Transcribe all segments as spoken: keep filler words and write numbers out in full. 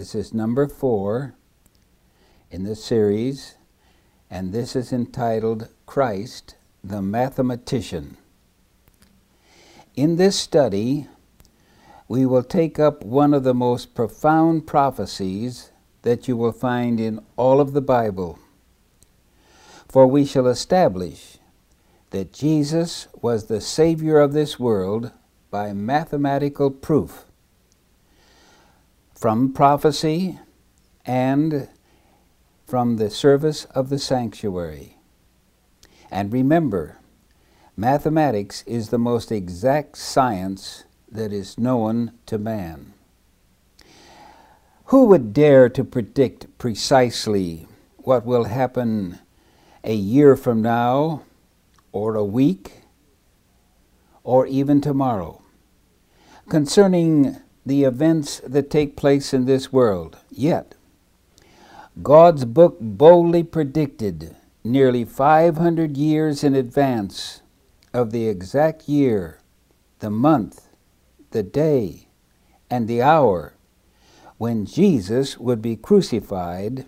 This is number four in the series, and this is entitled Christ the Mathematician. In this study, we will take up one of the most profound prophecies that you will find in all of the Bible. For we shall establish that Jesus was the Savior of this world by mathematical proof, from prophecy and from the service of the sanctuary. And remember, mathematics is the most exact science that is known to man. Who would dare to predict precisely what will happen a year from now, or a week, or even tomorrow, concerning the events that take place in this world? Yet, God's book boldly predicted nearly five hundred years in advance of the exact year, the month, the day, and the hour when Jesus would be crucified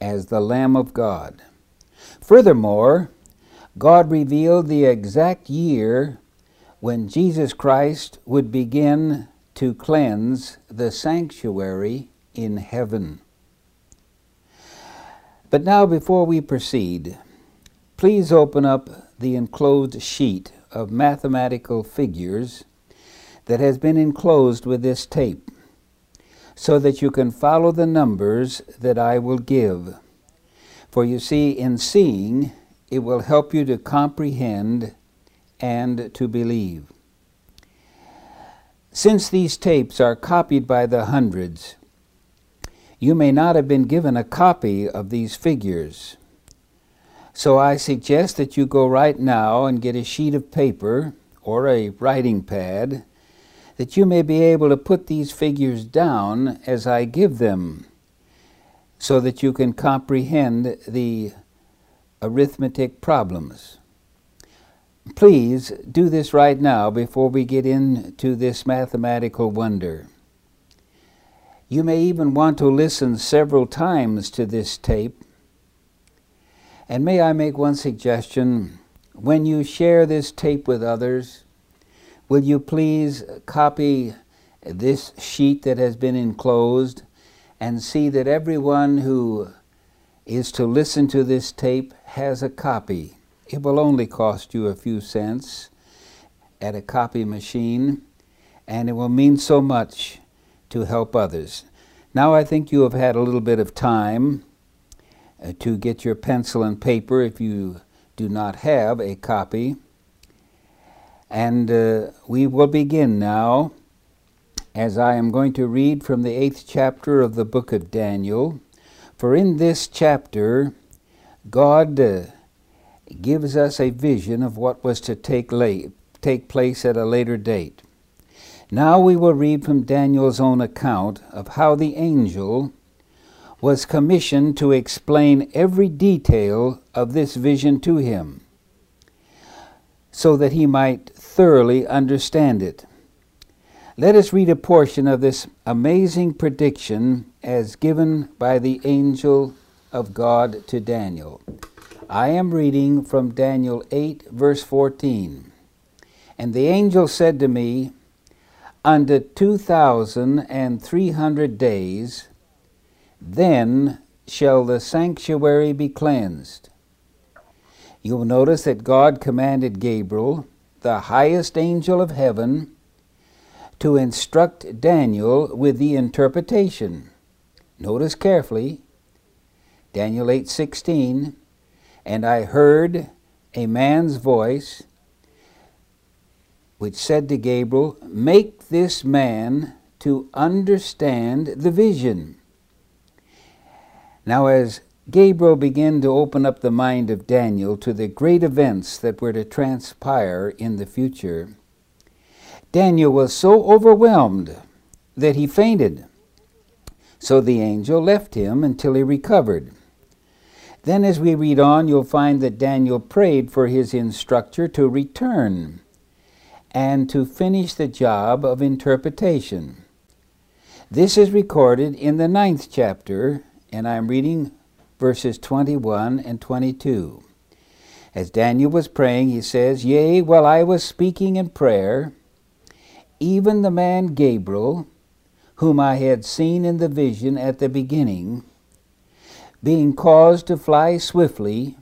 as the Lamb of God. Furthermore, God revealed the exact year when Jesus Christ would begin to cleanse the sanctuary in heaven. But now, before we proceed, please open up the enclosed sheet of mathematical figures that has been enclosed with this tape, so that you can follow the numbers that I will give. For you see, in seeing, it will help you to comprehend and to believe. Since these tapes are copied by the hundreds, you may not have been given a copy of these figures. So I suggest that you go right now and get a sheet of paper or a writing pad, that you may be able to put these figures down as I give them, so that you can comprehend the arithmetic problems. Please do this right now before we get into this mathematical wonder. You may even want to listen several times to this tape. And may I make one suggestion? When you share this tape with others, will you please copy this sheet that has been enclosed and see that everyone who is to listen to this tape has a copy. It will only cost you a few cents at a copy machine, and it will mean so much to help others. Now I think you have had a little bit of time uh, to get your pencil and paper if you do not have a copy. And uh, we will begin now, as I am going to read from the eighth chapter of the book of Daniel. For in this chapter, God uh, gives us a vision of what was to take, late, take place at a later date. Now we will read from Daniel's own account of how the angel was commissioned to explain every detail of this vision to him, so that he might thoroughly understand it. Let us read a portion of this amazing prediction as given by the angel of God to Daniel. I am reading from Daniel eight, verse fourteen. And the angel said to me, "Unto two thousand and three hundred days, then shall the sanctuary be cleansed." You will notice that God commanded Gabriel, the highest angel of heaven, to instruct Daniel with the interpretation. Notice carefully, Daniel eight sixteen, "And I heard a man's voice, which said to Gabriel, make this man to understand the vision." Now, as Gabriel began to open up the mind of Daniel to the great events that were to transpire in the future, Daniel was so overwhelmed that he fainted. So the angel left him until he recovered. Then, as we read on, you'll find that Daniel prayed for his instructor to return and to finish the job of interpretation. This is recorded in the ninth chapter, and I'm reading verses twenty-one and twenty-two. As Daniel was praying, he says, "Yea, while I was speaking in prayer, even the man Gabriel, whom I had seen in the vision at the beginning, being caused to fly swiftly,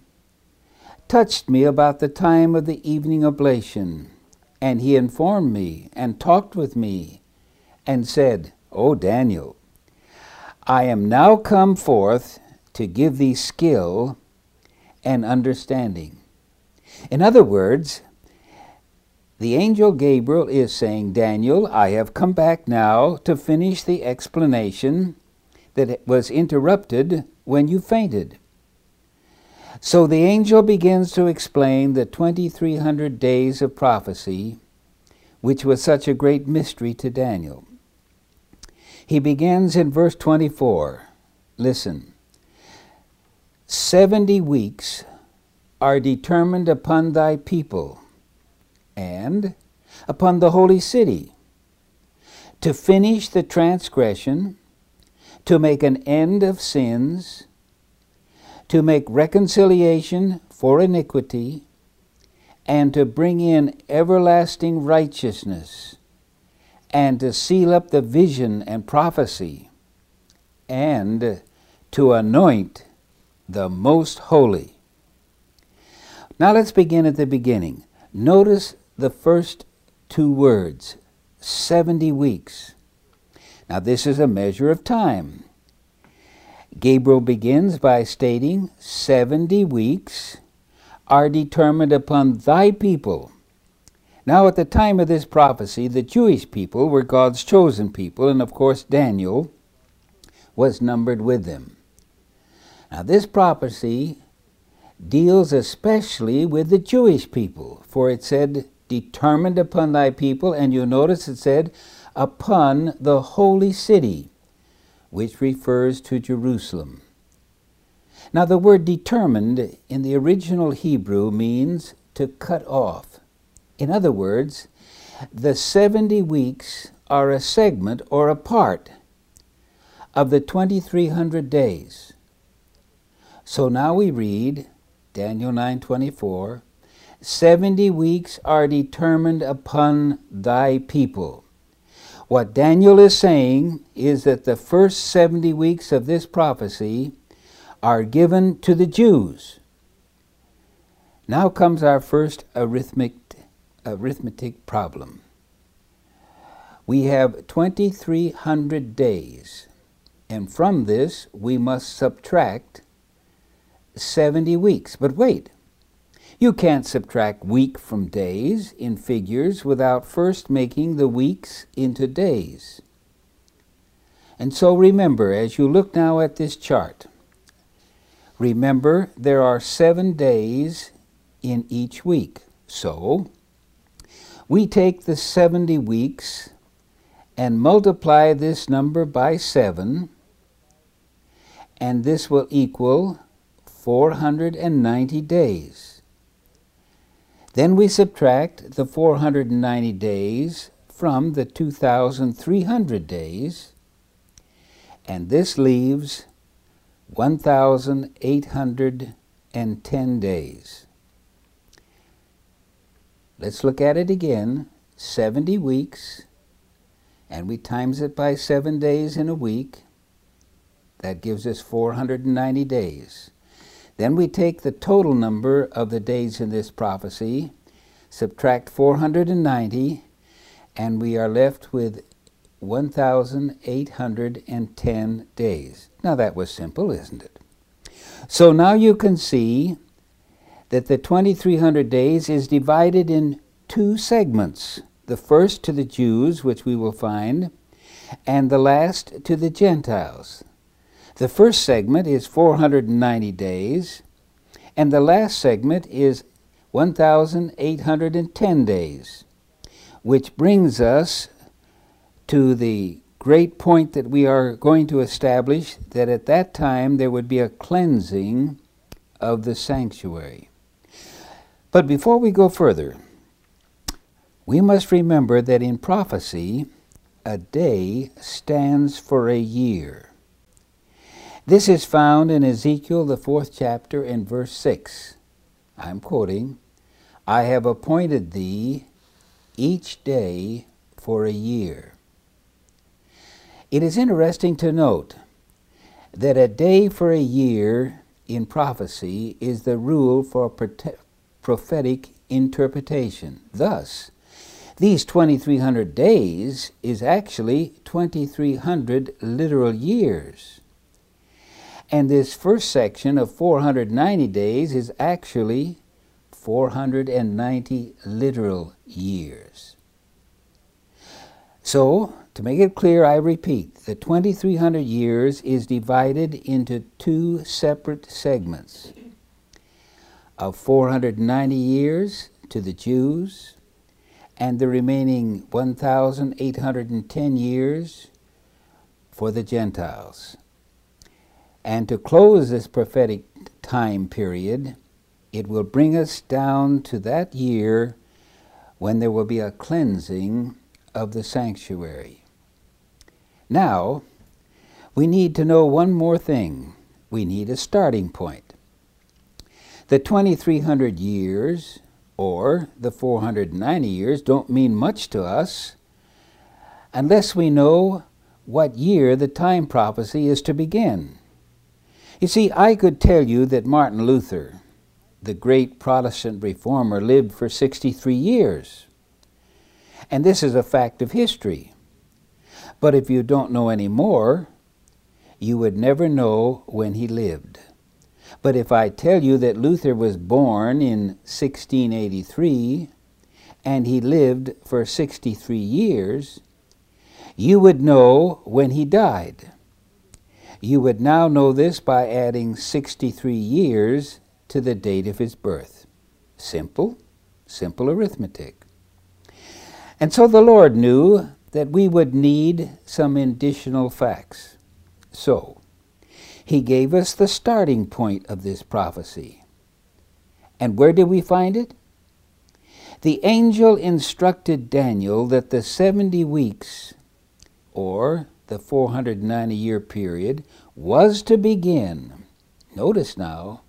touched me about the time of the evening oblation, and he informed me and talked with me, and said, O Daniel, I am now come forth to give thee skill and understanding." In other words, the angel Gabriel is saying, Daniel, I have come back now to finish the explanation that was interrupted when you fainted. So the angel begins to explain the twenty-three hundred days of prophecy, which was such a great mystery to Daniel. He begins in verse twenty-four. Listen. Seventy weeks are determined upon thy people and upon the holy city, to finish the transgression, to make an end of sins, to make reconciliation for iniquity, and to bring in everlasting righteousness, and to seal up the vision and prophecy, and to anoint the most holy. Now let's begin at the beginning. Notice the first two words, seventy weeks. Now this is a measure of time. Gabriel begins by stating, seventy weeks are determined upon thy people. Now at the time of this prophecy, the Jewish people were God's chosen people, and of course Daniel was numbered with them. Now this prophecy deals especially with the Jewish people, for it said, determined upon thy people, and you notice it said, upon the holy city, which refers to Jerusalem. Now the word determined in the original Hebrew means to cut off. In other words, the seventy weeks are a segment or a part of the twenty-three hundred days. So now we read Daniel nine twenty-four, seventy weeks are determined upon thy people. What Daniel is saying is that the first seventy weeks of this prophecy are given to the Jews. Now comes our first arithmetic, arithmetic problem. We have twenty-three hundred days, and from this we must subtract seventy weeks. But wait, you can't subtract week from days in figures without first making the weeks into days. And so remember, as you look now at this chart, remember there are seven days in each week. So we take the seventy weeks and multiply this number by seven, and this will equal four hundred ninety days. Then we subtract the four hundred ninety days from the two thousand three hundred days, and this leaves one thousand eight hundred ten days. Let's look at it again. seventy weeks, and we times it by seven days in a week. That gives us four hundred ninety days. Then we take the total number of the days in this prophecy, subtract four hundred ninety, and we are left with one thousand eight hundred ten days. Now that was simple, isn't it? So now you can see that the twenty-three hundred days is divided in two segments, the first to the Jews, which we will find, and the last to the Gentiles. The first segment is four hundred ninety days, and the last segment is one thousand eight hundred ten days, which brings us to the great point that we are going to establish, that at that time there would be a cleansing of the sanctuary. But before we go further, we must remember that in prophecy, a day stands for a year. This is found in Ezekiel, the fourth chapter, in verse six. I'm quoting, "I have appointed thee each day for a year." It is interesting to note that a day for a year in prophecy is the rule for prophetic interpretation. Thus, these twenty-three hundred days is actually twenty-three hundred literal years. And this first section of four hundred ninety days is actually four hundred ninety literal years. So, to make it clear, I repeat, the twenty-three hundred years is divided into two separate segments of four hundred ninety years to the Jews, and the remaining one thousand eight hundred ten years for the Gentiles. And to close this prophetic time period, it will bring us down to that year when there will be a cleansing of the sanctuary. Now, we need to know one more thing. We need a starting point. The twenty-three hundred years or the four hundred ninety years don't mean much to us unless we know what year the time prophecy is to begin. You see, I could tell you that Martin Luther, the great Protestant reformer, lived for sixty-three years. And this is a fact of history. But if you don't know any more, you would never know when he lived. But if I tell you that Luther was born in sixteen eighty-three and he lived for sixty-three years, you would know when he died. You would now know this by adding sixty-three years to the date of his birth. Simple, simple arithmetic. And so the Lord knew that we would need some additional facts. So, He gave us the starting point of this prophecy. And where did we find it? The angel instructed Daniel that the seventy weeks, or the four hundred ninety year period, was to begin, notice now,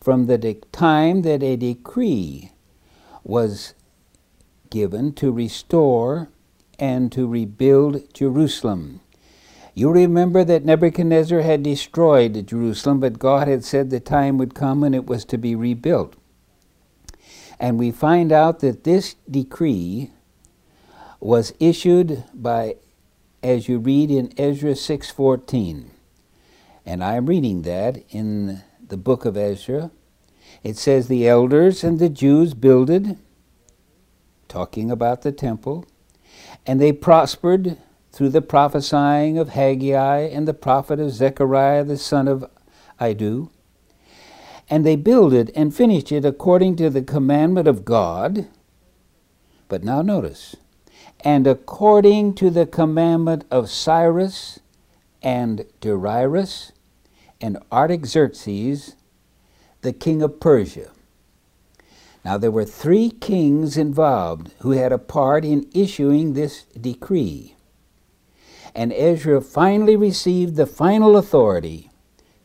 from the time that a decree was given to restore and to rebuild Jerusalem. You remember that Nebuchadnezzar had destroyed Jerusalem, but God had said the time would come when it was to be rebuilt. And we find out that this decree was issued by, as you read in Ezra six fourteen. And I'm reading that in the book of Ezra. It says, "The elders and the Jews builded," talking about the temple, "and they prospered through the prophesying of Haggai and the prophet of Zechariah, the son of Idu. And they builded and finished it according to the commandment of God." But now notice, "and according to the commandment of Cyrus and Darius and Artaxerxes, the king of Persia." Now there were three kings involved who had a part in issuing this decree. And Ezra finally received the final authority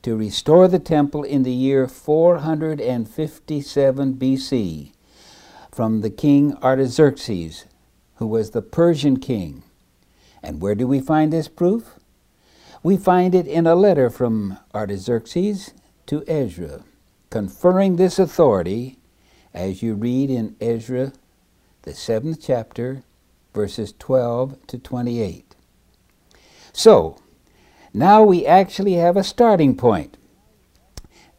to restore the temple in the year four hundred fifty-seven B C from the king Artaxerxes, who was the Persian king. And where do we find this proof? We find it in a letter from Artaxerxes to Ezra, conferring this authority, as you read in Ezra, the seventh chapter, verses twelve to twenty-eight. So, now we actually have a starting point.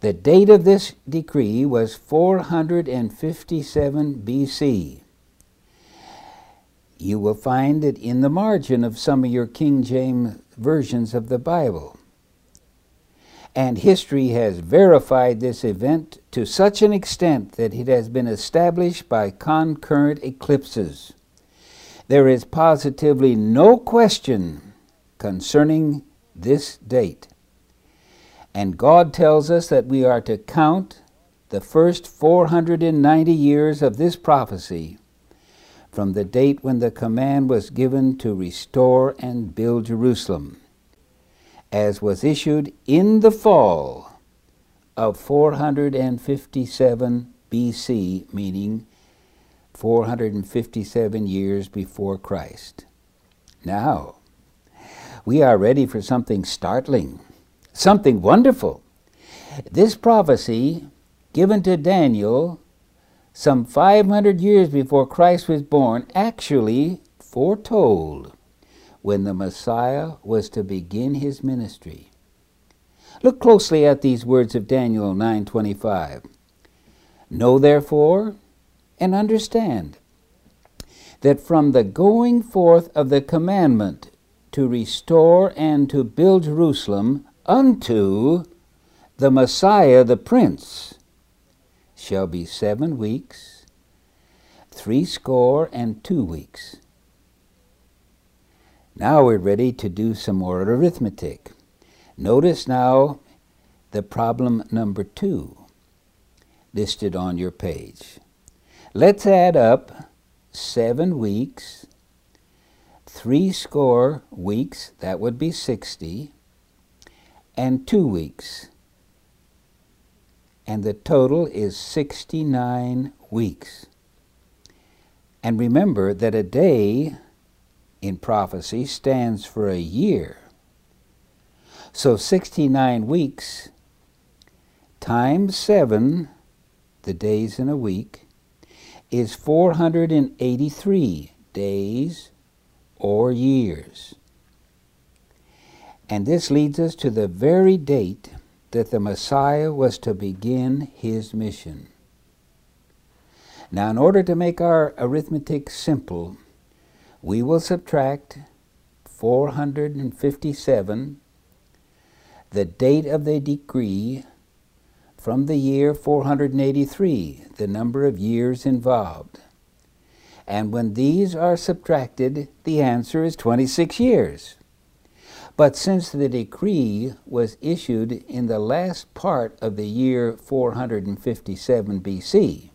The date of this decree was four hundred fifty-seven B C. You will find it in the margin of some of your King James versions of the Bible. And history has verified this event to such an extent that it has been established by concurrent eclipses. There is positively no question concerning this date. And God tells us that we are to count the first four hundred ninety years of this prophecy from the date when the command was given to restore and build Jerusalem, as was issued in the fall of four hundred fifty-seven B C, meaning four hundred fifty-seven years before Christ. Now, we are ready for something startling, something wonderful. This prophecy given to Daniel some five hundred years before Christ was born actually foretold when the Messiah was to begin his ministry. Look closely at these words of Daniel nine twenty-five. Know therefore and understand that from the going forth of the commandment to restore and to build Jerusalem unto the Messiah the Prince shall be seven weeks, threescore and two weeks. Now we're ready to do some more arithmetic. Notice now the problem number two listed on your page. Let's add up seven weeks, three score weeks, that would be sixty, and two weeks. And the total is sixty-nine weeks. And remember that a day in prophecy stands for a year. So sixty-nine weeks times seven, the days in a week, is four hundred eighty-three days or years. And this leads us to the very date that the Messiah was to begin his mission. Now, in order to make our arithmetic simple, we will subtract four hundred fifty-seven, the date of the decree, from the year four hundred eighty-three, the number of years involved. And when these are subtracted, the answer is twenty-six years. But since the decree was issued in the last part of the year four hundred fifty-seven B C,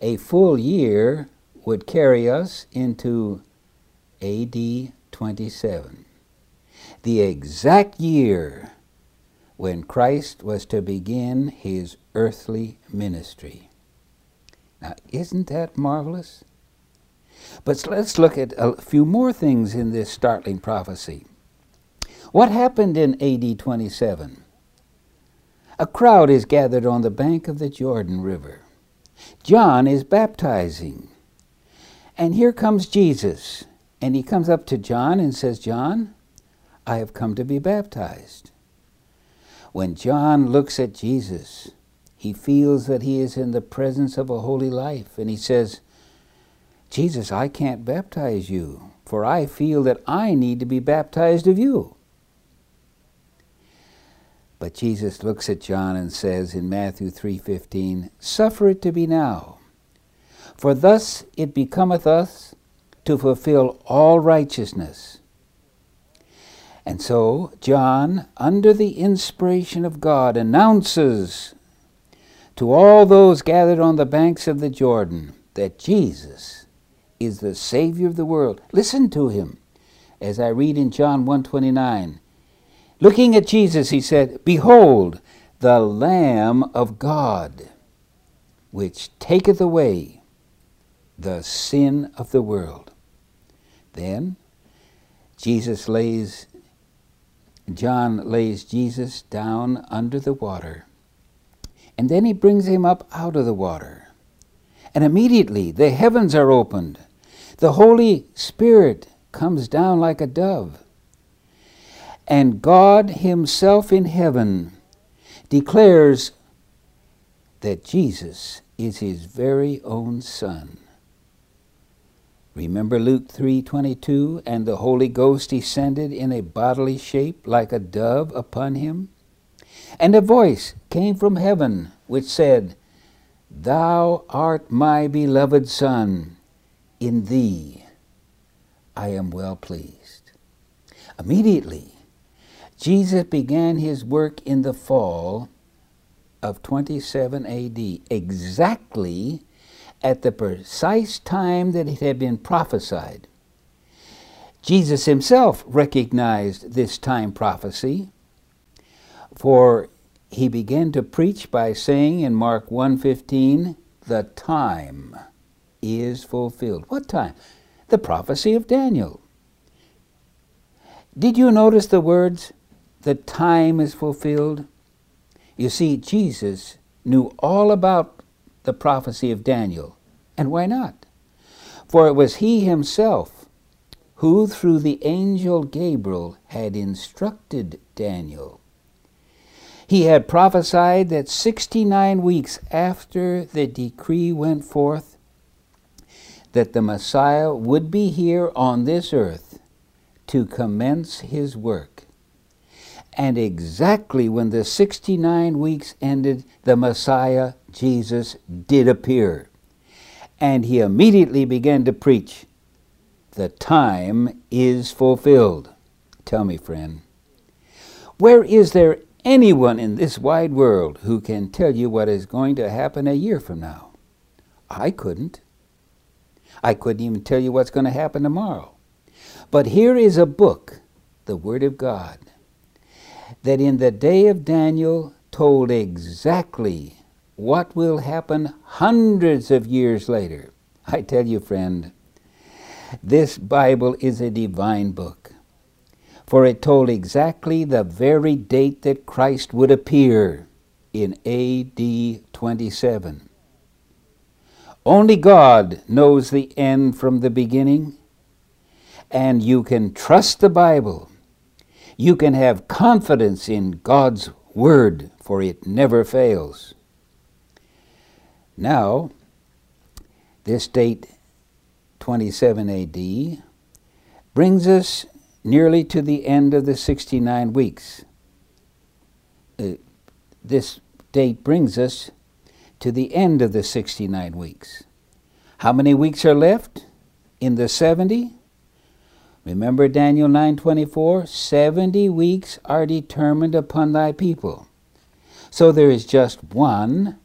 a full year would carry us into A D twenty-seven, the exact year when Christ was to begin his earthly ministry. Now, isn't that marvelous? But let's look at a few more things in this startling prophecy. What happened in A D twenty-seven? A crowd is gathered on the bank of the Jordan River. John is baptizing. And here comes Jesus. And he comes up to John and says, "John, I have come to be baptized." When John looks at Jesus, he feels that he is in the presence of a holy life, and he says, "Jesus, I can't baptize you, for I feel that I need to be baptized of you." But Jesus looks at John and says in Matthew three fifteen, "Suffer it to be now, for thus it becometh us to fulfill all righteousness." And so John, under the inspiration of God, announces to all those gathered on the banks of the Jordan that Jesus is the Savior of the world. Listen to him as I read in John one twenty-nine. Looking at Jesus, he said, "Behold, the Lamb of God, which taketh away the sin of the world." Then Jesus lays John lays Jesus down under the water, and then he brings him up out of the water. And immediately the heavens are opened. The Holy Spirit comes down like a dove. And God himself in heaven declares that Jesus is his very own Son. Remember Luke three twenty-two, and the Holy Ghost descended in a bodily shape like a dove upon him. And a voice came from heaven which said, "Thou art my beloved Son, in thee I am well pleased." Immediately, Jesus began his work in the fall of twenty-seven A D, exactly at the precise time that it had been prophesied. Jesus himself recognized this time prophecy, for he began to preach by saying in Mark one fifteen, "The time is fulfilled." What time? The prophecy of Daniel. Did you notice the words, "The time is fulfilled"? You see, Jesus knew all about the prophecy of Daniel, and why not? For it was he himself who through the angel Gabriel had instructed Daniel. He had prophesied that sixty-nine weeks after the decree went forth, that the Messiah would be here on this earth to commence his work. And exactly when the sixty-nine weeks ended, the Messiah, Jesus, did appear. And he immediately began to preach, "The time is fulfilled." Tell me, friend, where is there anyone in this wide world who can tell you what is going to happen a year from now? I couldn't. I couldn't even tell you what's going to happen tomorrow. But here is a book, the Word of God, that in the day of Daniel told exactly what will happen hundreds of years later. I tell you, friend, this Bible is a divine book, for it told exactly the very date that Christ would appear in A D twenty-seven. Only God knows the end from the beginning, and you can trust the Bible. You can have confidence in God's Word, for it never fails. Now, this date twenty-seven A D brings us nearly to the end of the sixty-nine weeks. Uh, this date brings us to the end of the sixty-nine weeks. How many weeks are left in the seventy? Remember Daniel nine twenty-four, seventy weeks are determined upon thy people. So there is just one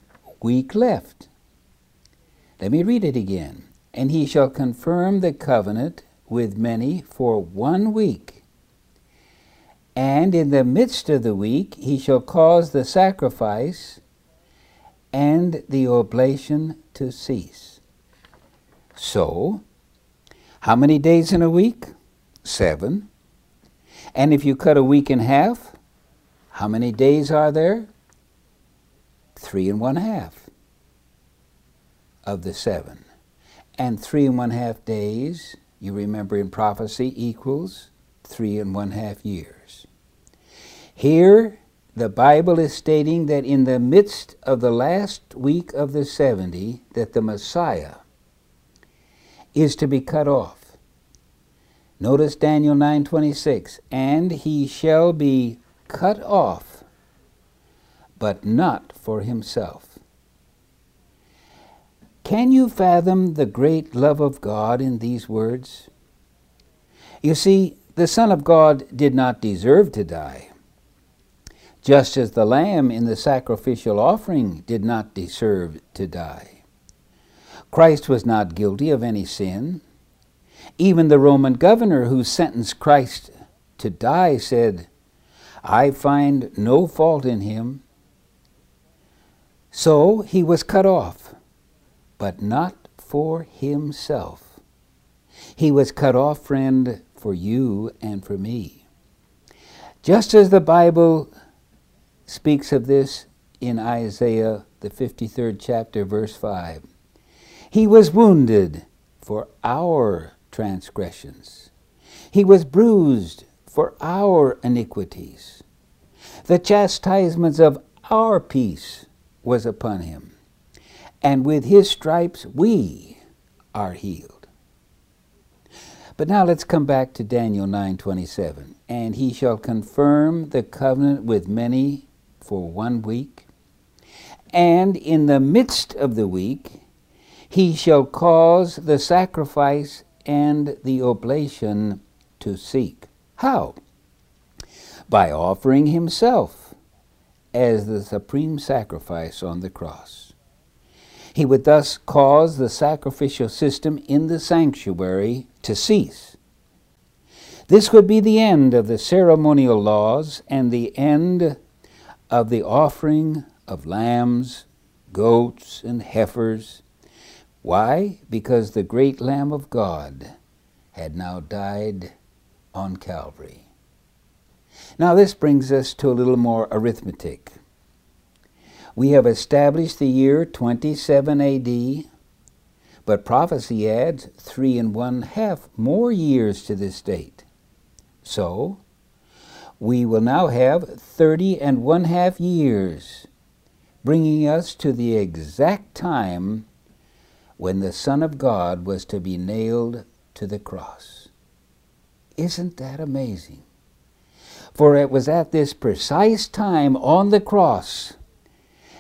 week left. Let me read it again. "And he shall confirm the covenant with many for one week. And in the midst of the week he shall cause the sacrifice and the oblation to cease." So, how many days in a week? Seven. And if you cut a week in half, how many days are there? Three and one half of the seven. And three and one half days, you remember in prophecy, equals three and one half years. Here, the Bible is stating that in the midst of the last week of the seventy, that the Messiah is to be cut off. Notice Daniel nine twenty-six, "And he shall be cut off, but not for himself." Can you fathom the great love of God in these words? You see, the Son of God did not deserve to die, just as the lamb in the sacrificial offering did not deserve to die. Christ was not guilty of any sin. Even the Roman governor who sentenced Christ to die said, "I find no fault in him." So he was cut off, but not for himself. He was cut off, friend, for you and for me. Just as the Bible speaks of this in Isaiah, the fifty-third chapter, verse five. "He was wounded for our transgressions. He was bruised for our iniquities. The chastisements of our peace was upon him, and with his stripes we are healed." But now let's come back to Daniel nine twenty-seven. "And he shall confirm the covenant with many for one week. And in the midst of the week he shall cause the sacrifice and the oblation to cease." How? By offering himself as the supreme sacrifice on the cross. He would thus cause the sacrificial system in the sanctuary to cease. This would be the end of the ceremonial laws and the end of the offering of lambs, goats, and heifers. Why? Because the great Lamb of God had now died on Calvary. Now this brings us to a little more arithmetic. We have established the year twenty-seven A D, but prophecy adds three and one half more years to this date. So, we will now have thirty and one half years, bringing us to the exact time when the Son of God was to be nailed to the cross. Isn't that amazing? For it was at this precise time on the cross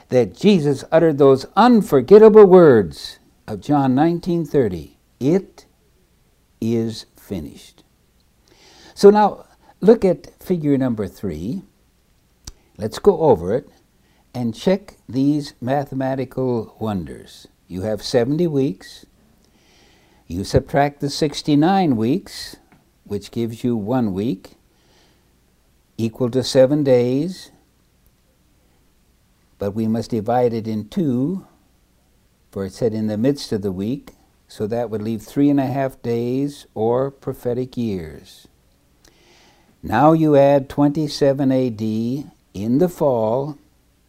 that Jesus uttered those unforgettable words of John nineteen thirty, "It is finished." So now look at figure number three. Let's go over it and check these mathematical wonders. You have seventy weeks. You subtract the sixty-nine weeks, which gives you one week, equal to seven days. But we must divide it in two, for it said in the midst of the week, so that would leave three and a half days or prophetic years. Now you add twenty-seven A D in the fall,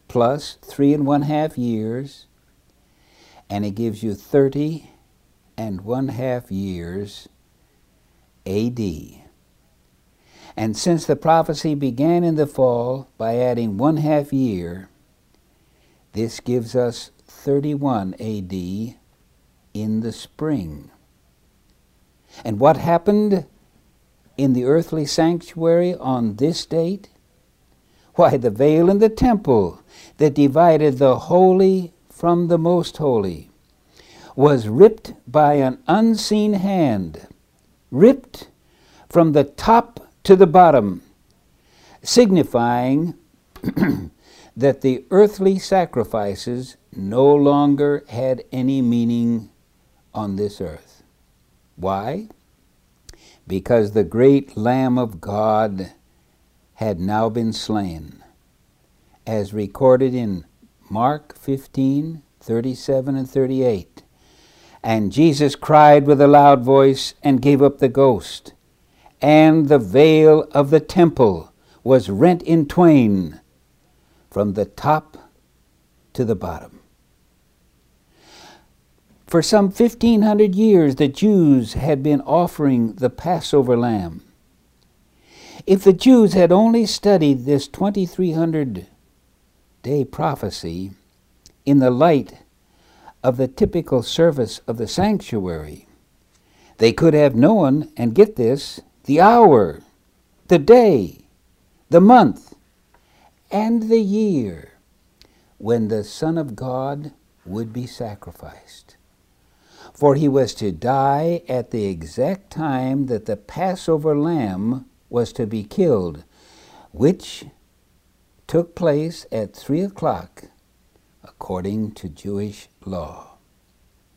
plus three and one half years, and it gives you thirty and one half years A D. And since the prophecy began in the fall by adding one half year, this gives us thirty-one A D in the spring. And what happened in the earthly sanctuary on this date? Why, the veil in the temple that divided the holy from the most holy was ripped by an unseen hand, ripped from the top to the bottom, signifying that the earthly sacrifices no longer had any meaning on this earth. Why? Because the great Lamb of God had now been slain, as recorded in Mark fifteen, thirty-seven and thirty-eight. And Jesus cried with a loud voice and gave up the ghost, and the veil of the temple was rent in twain, from the top to the bottom. For some fifteen hundred years, the Jews had been offering the Passover lamb. If the Jews had only studied this twenty-three hundred day prophecy in the light of the typical service of the sanctuary, they could have known, and get this, the hour, the day, the month, and the year when the Son of God would be sacrificed. For he was to die at the exact time that the Passover lamb was to be killed, which took place at three o'clock according to Jewish law.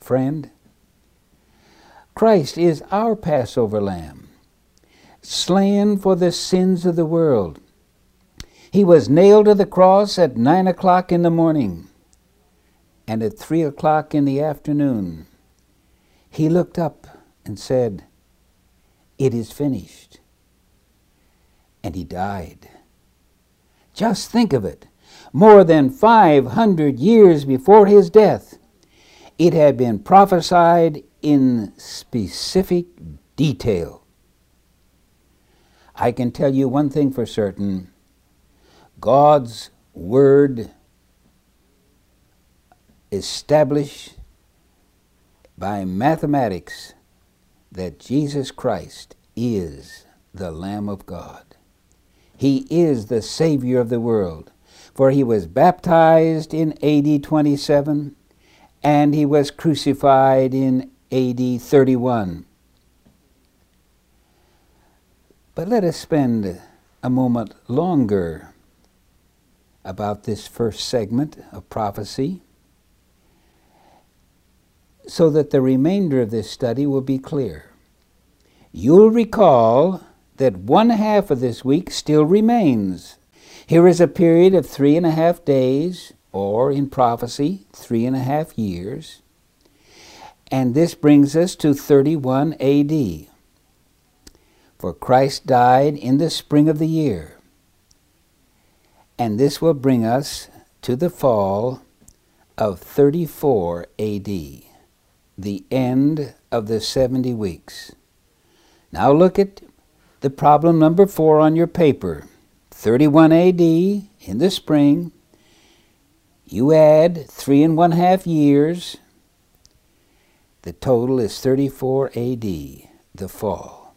Friend, Christ is our Passover lamb, slain for the sins of the world. He was nailed to the cross at nine o'clock in the morning, and at three o'clock in the afternoon, he looked up and said, "It is finished." And he died. Just think of it. More than five hundred years before his death, it had been prophesied in specific detail. I can tell you one thing for certain. God's word, established by mathematics, that Jesus Christ is the Lamb of God. He is the Savior of the world, for he was baptized in A D twenty-seven, and he was crucified in A D thirty-one. But let us spend a moment longer about this first segment of prophecy so that the remainder of this study will be clear. You'll recall that one half of this week still remains. Here is a period of three and a half days, or in prophecy, three and a half years. And this brings us to thirty-one A D. For Christ died in the spring of the year. And this will bring us to the fall of thirty-four A D, the end of the seventy weeks. Now look at the problem number four on your paper. thirty-one A D, in the spring, you add three and one half years. The total is thirty-four A D, the fall.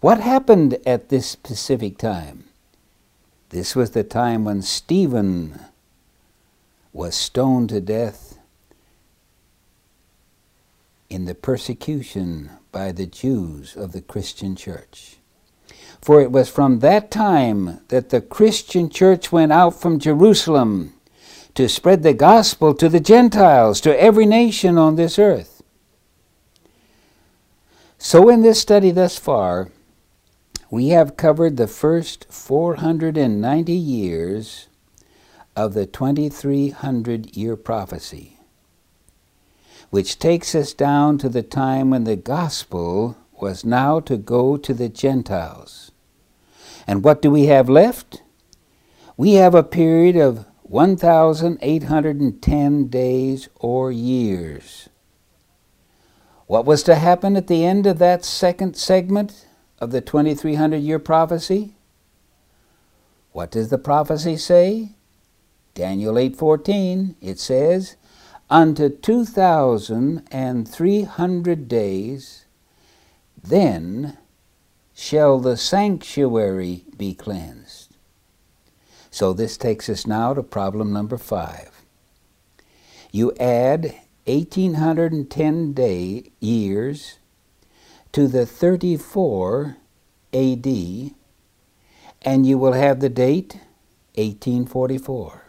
What happened at this specific time? This was the time when Stephen was stoned to death in the persecution by the Jews of the Christian church. For it was from that time that the Christian church went out from Jerusalem to spread the gospel to the Gentiles, to every nation on this earth. So in this study thus far, we have covered the first four hundred ninety years of the twenty-three hundred year prophecy, which takes us down to the time when the gospel was now to go to the Gentiles. And what do we have left? We have a period of one thousand eight hundred ten days or years. What was to happen at the end of that second segment of the twenty-three hundred year prophecy? What does the prophecy say? Daniel eight fourteen, it says, "Unto two thousand three hundred days, then shall the sanctuary be cleansed." So this takes us now to problem number five. You add eighteen hundred ten years to the thirty-four A D, and you will have the date eighteen forty-four.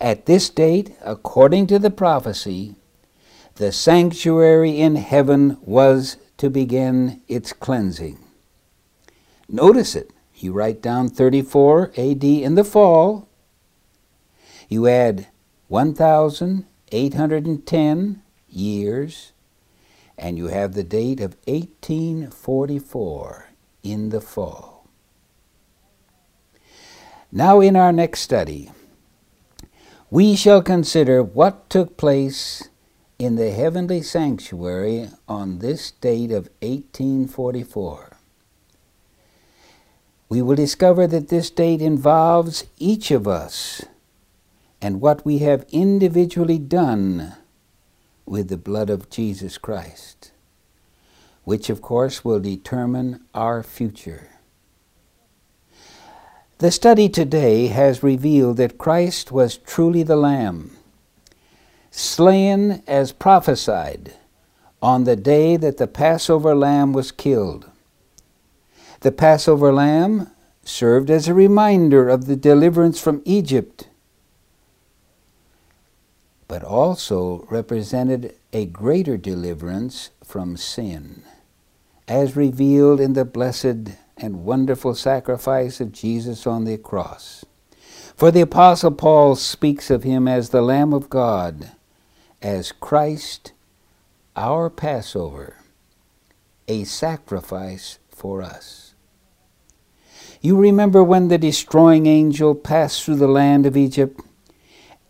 At this date, according to the prophecy, the sanctuary in heaven was to begin its cleansing. Notice it. You write down thirty-four A D in the fall. You add one thousand eight hundred ten years, and you have the date of eighteen forty-four in the fall. Now in our next study, we shall consider what took place in the heavenly sanctuary on this date of eighteen forty-four. We will discover that this date involves each of us and what we have individually done with the blood of Jesus Christ, which of course will determine our future. The study today has revealed that Christ was truly the Lamb, slain as prophesied on the day that the Passover lamb was killed. The Passover lamb served as a reminder of the deliverance from Egypt, but also represented a greater deliverance from sin, as revealed in the blessed and wonderful sacrifice of Jesus on the cross. For the Apostle Paul speaks of him as the Lamb of God, as Christ, our Passover, a sacrifice for us. You remember when the destroying angel passed through the land of Egypt?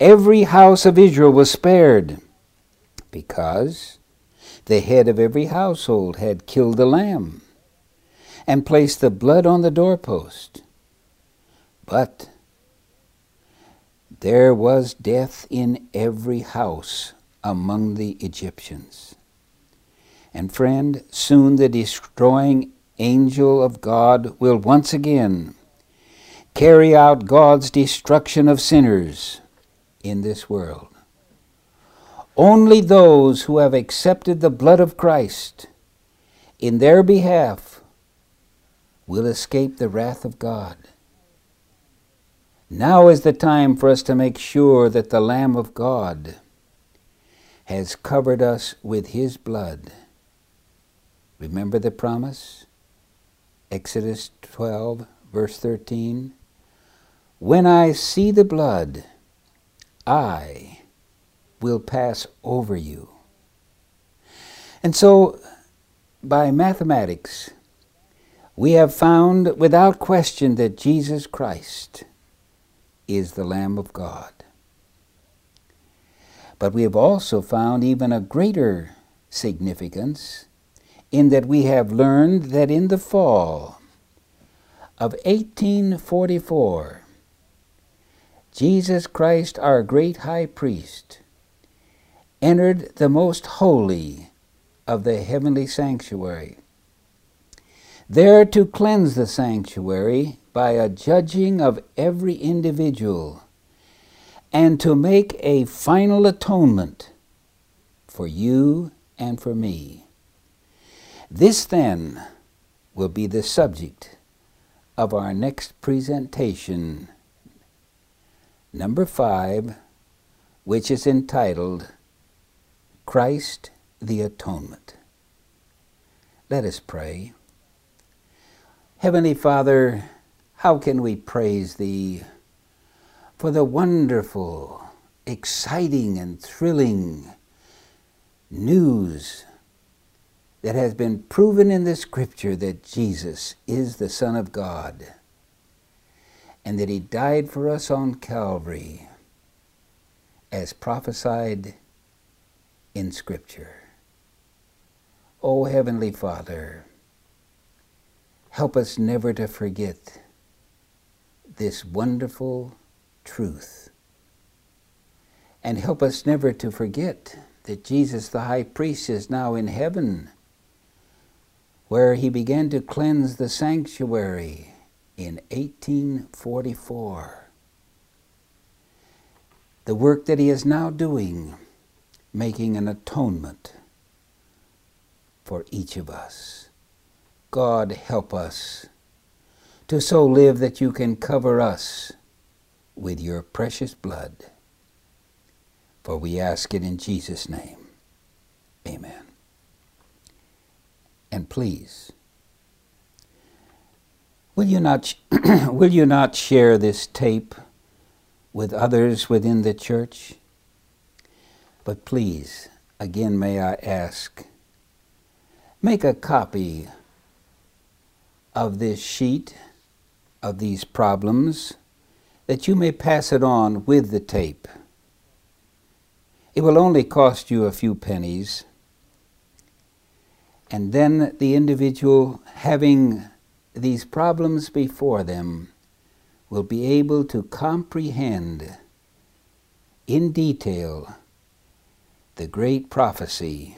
Every house of Israel was spared, because the head of every household had killed the lamb and placed the blood on the doorpost. But there was death in every house among the Egyptians. And friend, soon the destroying angel of God will once again carry out God's destruction of sinners in this world. Only those who have accepted the blood of Christ in their behalf will escape the wrath of God. Now is the time for us to make sure that the Lamb of God has covered us with his blood. Remember the promise? Exodus twelve, verse thirteen. When I see the blood, I will pass over you. And so, by mathematics, we have found without question that Jesus Christ is the Lamb of God. But we have also found even a greater significance in that we have learned that in the fall of eighteen forty-four, Jesus Christ, our great high priest, entered the most holy of the heavenly sanctuary, there to cleanse the sanctuary by a judging of every individual and to make a final atonement for you and for me. This, then, will be the subject of our next presentation, number five, which is entitled Christ the Atonement. Let us pray. Heavenly Father, how can we praise Thee for the wonderful, exciting, and thrilling news that has been proven in the Scripture that Jesus is the Son of God, and that He died for us on Calvary, as prophesied in Scripture. O Heavenly Father, help us never to forget this wonderful truth, and help us never to forget that Jesus the High Priest is now in heaven, where He began to cleanse the sanctuary in eighteen forty-four. The work that He is now doing, making an atonement for each of us. God, help us to so live that you can cover us with your precious blood. For we ask it in Jesus' name. Amen. And please, will you not will you not share this tape with others within the church? But please, again may I ask, make a copy of this sheet, of these problems, that you may pass it on with the tape. It will only cost you a few pennies, and then the individual having these problems before them will be able to comprehend in detail the great prophecy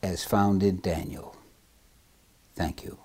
as found in Daniel. Thank you.